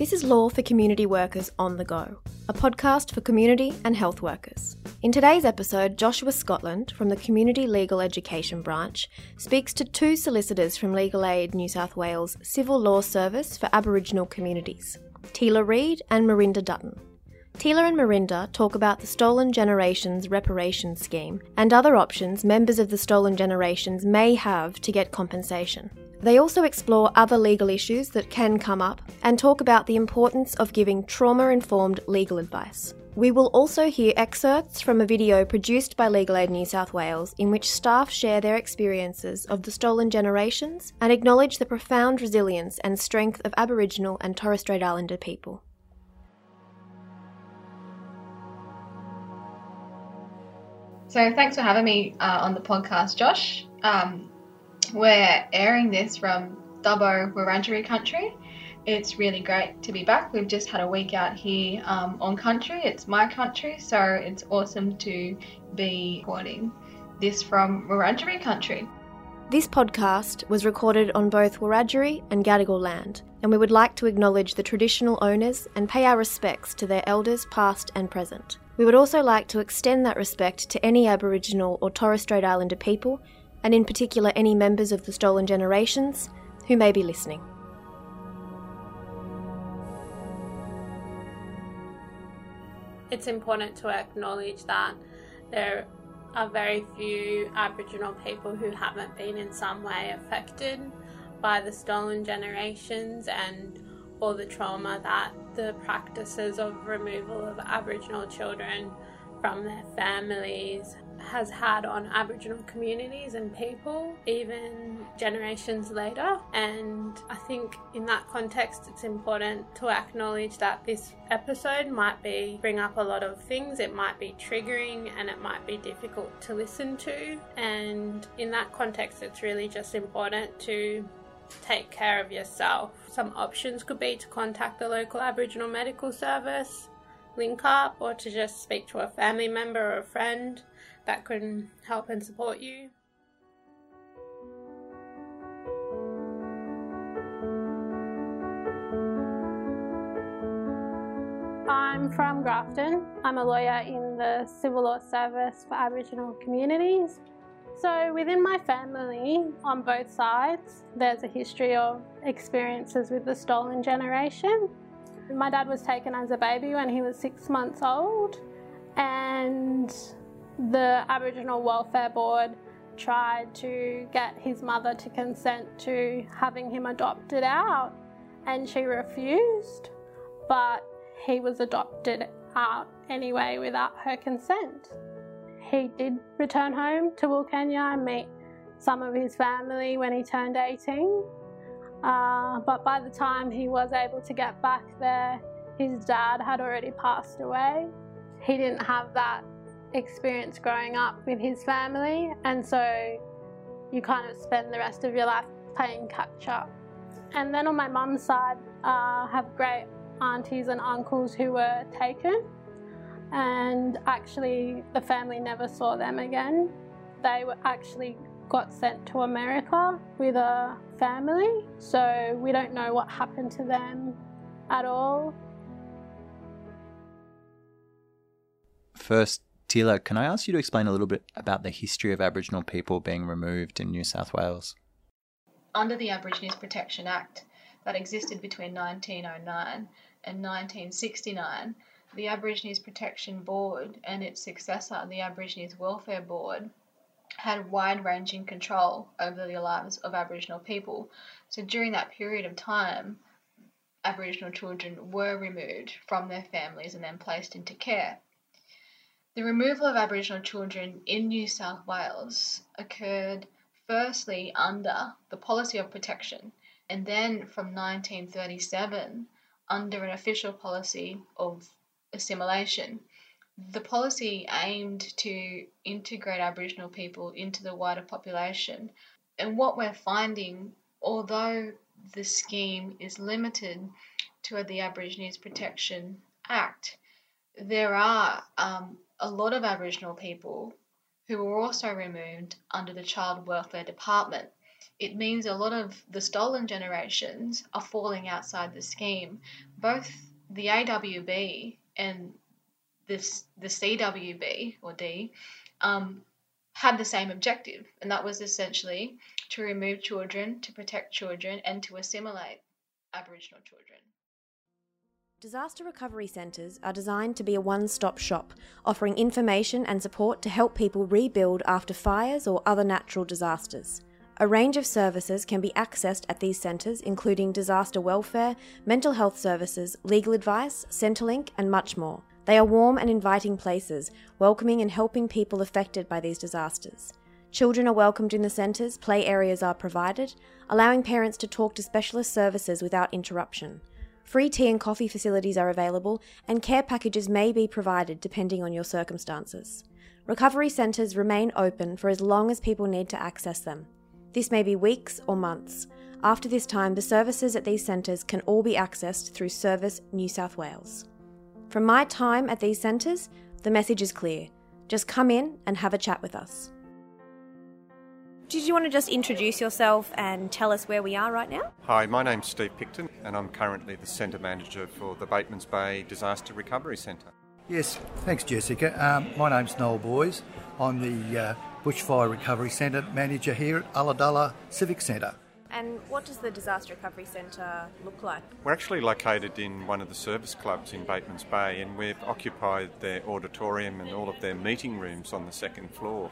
This is Law for Community Workers on the Go, a podcast for community and health workers. In today's episode, Joshua Scotland from the Community Legal Education Branch speaks to two solicitors from Legal Aid New South Wales Civil Law Service for Aboriginal Communities, Teela Reid and Mirinda Dutton. Teela and Mirinda talk about the Stolen Generations Reparations Scheme and other options members of the Stolen Generations may have to get compensation. They also explore other legal issues that can come up and talk about the importance of giving trauma-informed legal advice. We will also hear excerpts from a video produced by Legal Aid New South Wales in which staff share their experiences of the Stolen Generations and acknowledge the profound resilience and strength of Aboriginal and Torres Strait Islander people. So thanks for having me on the podcast, Josh. We're airing this from Dubbo, Wiradjuri country. It's really great to be back. We've just had a week out here on country. It's my country, so it's awesome to be recording this from Wiradjuri country. This podcast was recorded on both Wiradjuri and Gadigal land, and we would like to acknowledge the traditional owners and pay our respects to their elders past and present. We would also like to extend that respect to any Aboriginal or Torres Strait Islander people, and in particular any members of the Stolen Generations who may be listening. It's important to acknowledge that there are very few Aboriginal people who haven't been in some way affected by the Stolen Generations and all the trauma that the practices of removal of Aboriginal children from their families has had on Aboriginal communities and people, even generations later. And I think in that context, it's important to acknowledge that this episode might bring up a lot of things. It might be triggering and it might be difficult to listen to. And in that context, it's really just important to take care of yourself. Some options could be to contact the local Aboriginal medical service, link up, or to just speak to a family member or a friend that can help and support you. I'm from Grafton. I'm a lawyer in the Civil Law Service for Aboriginal Communities. So within my family, on both sides, there's a history of experiences with the Stolen Generation. My dad was taken as a baby when he was 6 months old, and the Aboriginal Welfare Board tried to get his mother to consent to having him adopted out, and she refused, but he was adopted out anyway without her consent. He did return home to Wilcannia and meet some of his family when he turned 18, but by the time he was able to get back there, his dad had already passed away. He didn't have that experience growing up with his family, and so you kind of spend the rest of your life playing catch up. And then on my mum's side, I have great aunties and uncles who were taken, and actually the family never saw them again. They were actually got sent to America with a family, so we don't know what happened to them at all. First, Teela, can I ask you to explain a little bit about the history of Aboriginal people being removed in New South Wales? Under the Aborigines Protection Act that existed between 1909 and 1969, the Aborigines Protection Board and its successor, the Aborigines Welfare Board, had wide-ranging control over the lives of Aboriginal people. So during that period of time, Aboriginal children were removed from their families and then placed into care. The removal of Aboriginal children in New South Wales occurred firstly under the Policy of Protection and then from 1937 under an official policy of assimilation. The policy aimed to integrate Aboriginal people into the wider population. And what we're finding, although the scheme is limited to the Aborigines Protection Act, there are a lot of Aboriginal people who were also removed under the Child Welfare Department it means a lot of the stolen generations are falling outside the scheme. Both the AWB and the CWB, or D, had the same objective, and that was essentially to remove children, to protect children, and to assimilate Aboriginal children. Disaster recovery centres are designed to be a one-stop shop, offering information and support to help people rebuild after fires or other natural disasters. A range of services can be accessed at these centres, including disaster welfare, mental health services, legal advice, Centrelink, and much more. They are warm and inviting places, welcoming and helping people affected by these disasters. Children are welcomed in the centres, play areas are provided, allowing parents to talk to specialist services without interruption. Free tea and coffee facilities are available, and care packages may be provided depending on your circumstances. Recovery centres remain open for as long as people need to access them. This may be weeks or months. After this time, the services at these centres can all be accessed through Service New South Wales. From my time at these centres, the message is clear. Just come in and have a chat with us. Did you want to just introduce yourself and tell us where we are right now? Hi, my name's Steve Picton and I'm currently the Centre Manager for the Batemans Bay Disaster Recovery Centre. Yes, thanks Jessica. My name's Noel Boys. I'm the Bushfire Recovery Centre Manager here at Ulladulla Civic Centre. And what does the Disaster Recovery Centre look like? We're actually located in one of the service clubs in Batemans Bay, and we've occupied their auditorium and all of their meeting rooms on the second floor.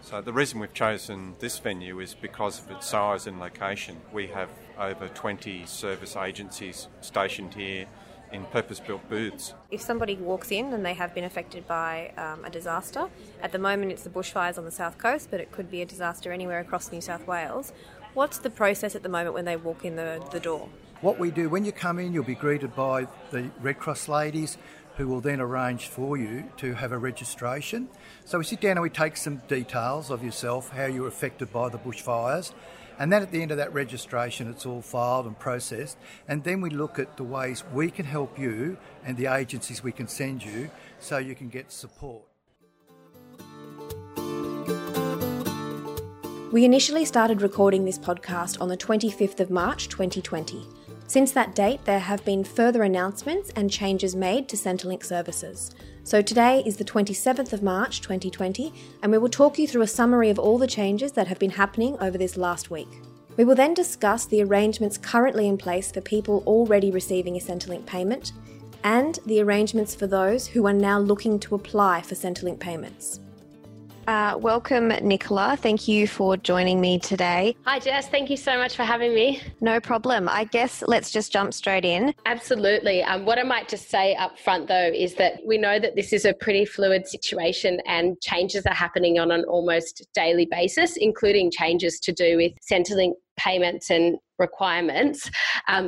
So the reason we've chosen this venue is because of its size and location. We have over 20 service agencies stationed here in purpose-built booths. If somebody walks in and they have been affected by a disaster, at the moment it's the bushfires on the south coast, but it could be a disaster anywhere across New South Wales, what's the process at the moment when they walk in the door? What we do, when you come in, you'll be greeted by the Red Cross ladies, who will then arrange for you to have a registration. So we sit down and we take some details of yourself, how you were affected by the bushfires, and then at the end of that registration it's all filed and processed, and then we look at the ways we can help you and the agencies we can send you so you can get support. We initially started recording this podcast on the 25th of March 2020. Since that date, there have been further announcements and changes made to Centrelink services. So today is the 27th of March 2020, and we will talk you through a summary of all the changes that have been happening over this last week. We will then discuss the arrangements currently in place for people already receiving a Centrelink payment, and the arrangements for those who are now looking to apply for Centrelink payments. Welcome, Nicola. Thank you for joining me today. Hi, Jess. Thank you so much for having me. No problem. I guess let's just jump straight in. Absolutely. What I might just say up front, though, is that we know that this is a pretty fluid situation and changes are happening on an almost daily basis, including changes to do with Centrelink payments and requirements.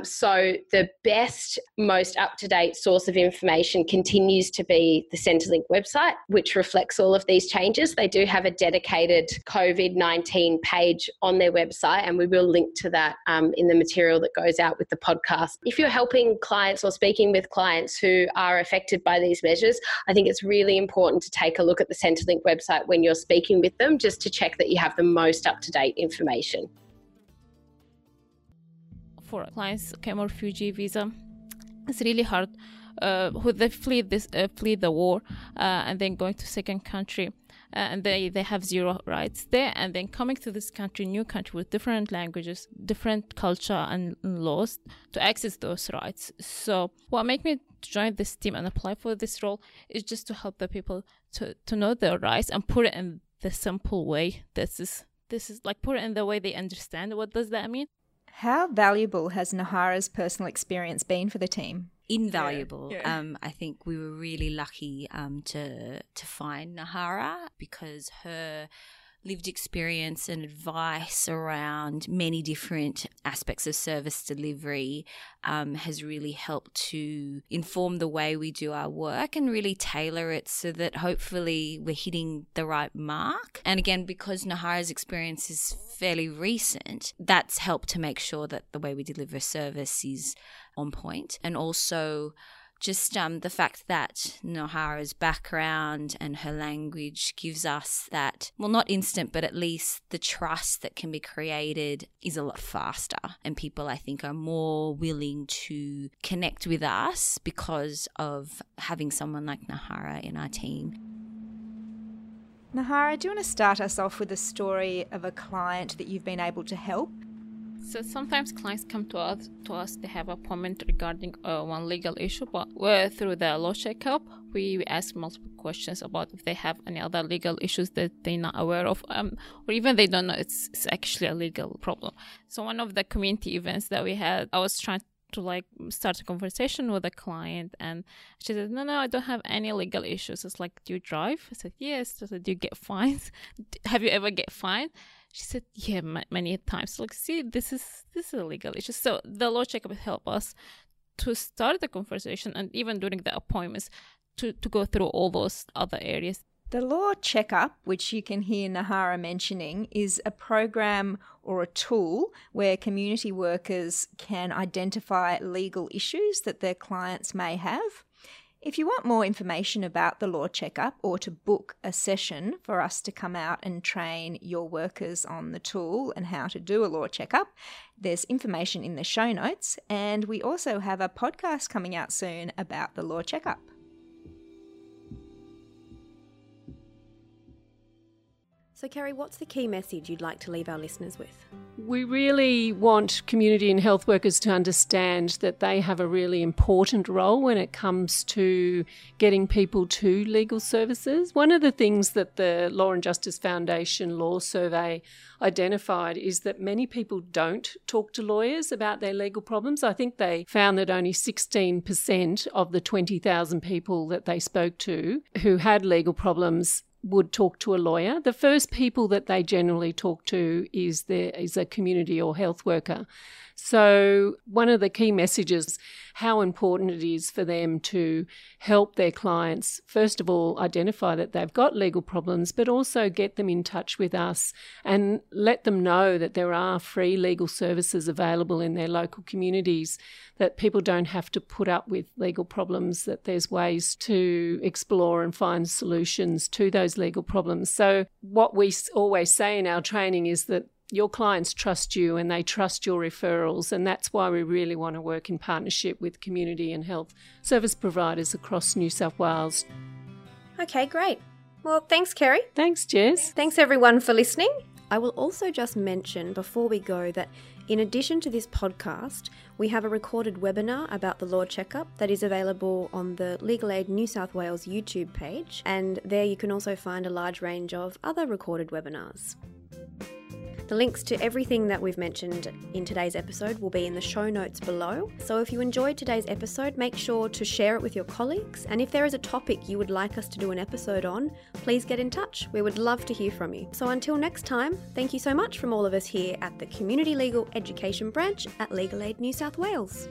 So the best, most up-to-date source of information continues to be the Centrelink website, which reflects all of these changes. They do have a dedicated COVID-19 page on their website, and we will link to that in the material that goes out with the podcast. If you're helping clients or speaking with clients who are affected by these measures, I think it's really important to take a look at the Centrelink website when you're speaking with them, just to check that you have the most up-to-date information. For clients came on refugee visa, it's really hard. They flee the war and then going to second country, and they have zero rights there, and then coming to this country, new country with different languages, different culture and laws to access those rights. So what made me join this team and apply for this role is just to help the people to know their rights and put it in the simple way. This is like put it in the way they understand. What does that mean? How valuable has Nahara's personal experience been for the team? Invaluable. Yeah. I think we were really lucky to find Nahara, because her lived experience and advice around many different aspects of service delivery has really helped to inform the way we do our work and really tailor it so that hopefully we're hitting the right mark. And again, because Nahara's experience is fairly recent, that's helped to make sure that the way we deliver service is on point. And also just the fact that Nahara's background and her language gives us that, well, not instant, but at least the trust that can be created is a lot faster. And people, I think, are more willing to connect with us because of having someone like Nahara in our team. Nahara, do you want to start us off with a story of a client that you've been able to help? So sometimes clients come to us, they have a comment regarding one legal issue, but through the Law Checkup, we ask multiple questions about if they have any other legal issues that they're not aware of, or even they don't know it's actually a legal problem. So one of the community events that we had, I was trying to start a conversation with a client, and she said, no, I don't have any legal issues. It's like, do you drive? I said, yes. I said, do you get fines? Have you ever get fined? She said, yeah, many times. Like, see, this is a legal issue. So the Law Checkup helped us to start the conversation, and even during the appointments to go through all those other areas. The Law Checkup, which you can hear Nahara mentioning, is a program or a tool where community workers can identify legal issues that their clients may have. If you want more information about the Law Checkup or to book a session for us to come out and train your workers on the tool and how to do a Law Checkup, there's information in the show notes, and we also have a podcast coming out soon about the Law Checkup. So Kerry, what's the key message you'd like to leave our listeners with? We really want community and health workers to understand that they have a really important role when it comes to getting people to legal services. One of the things that the Law and Justice Foundation Law Survey identified is that many people don't talk to lawyers about their legal problems. I think they found that only 16% of the 20,000 people that they spoke to who had legal problems would talk to a lawyer. The first people that they generally talk to is a community or health worker. So one of the key messages is how important it is for them to help their clients, first of all, identify that they've got legal problems, but also get them in touch with us and let them know that there are free legal services available in their local communities, that people don't have to put up with legal problems, that there's ways to explore and find solutions to those legal problems. So what we always say in our training is that your clients trust you and they trust your referrals, and that's why we really want to work in partnership with community and health service providers across New South Wales. Okay, great. Well, thanks, Kerry. Thanks, Jess. Thanks, everyone, for listening. I will also just mention before we go that in addition to this podcast, we have a recorded webinar about the Law Checkup that is available on the Legal Aid New South Wales YouTube page, and there you can also find a large range of other recorded webinars. The links to everything that we've mentioned in today's episode will be in the show notes below. So if you enjoyed today's episode, make sure to share it with your colleagues. And if there is a topic you would like us to do an episode on, please get in touch. We would love to hear from you. So until next time, thank you so much from all of us here at the Community Legal Education Branch at Legal Aid New South Wales.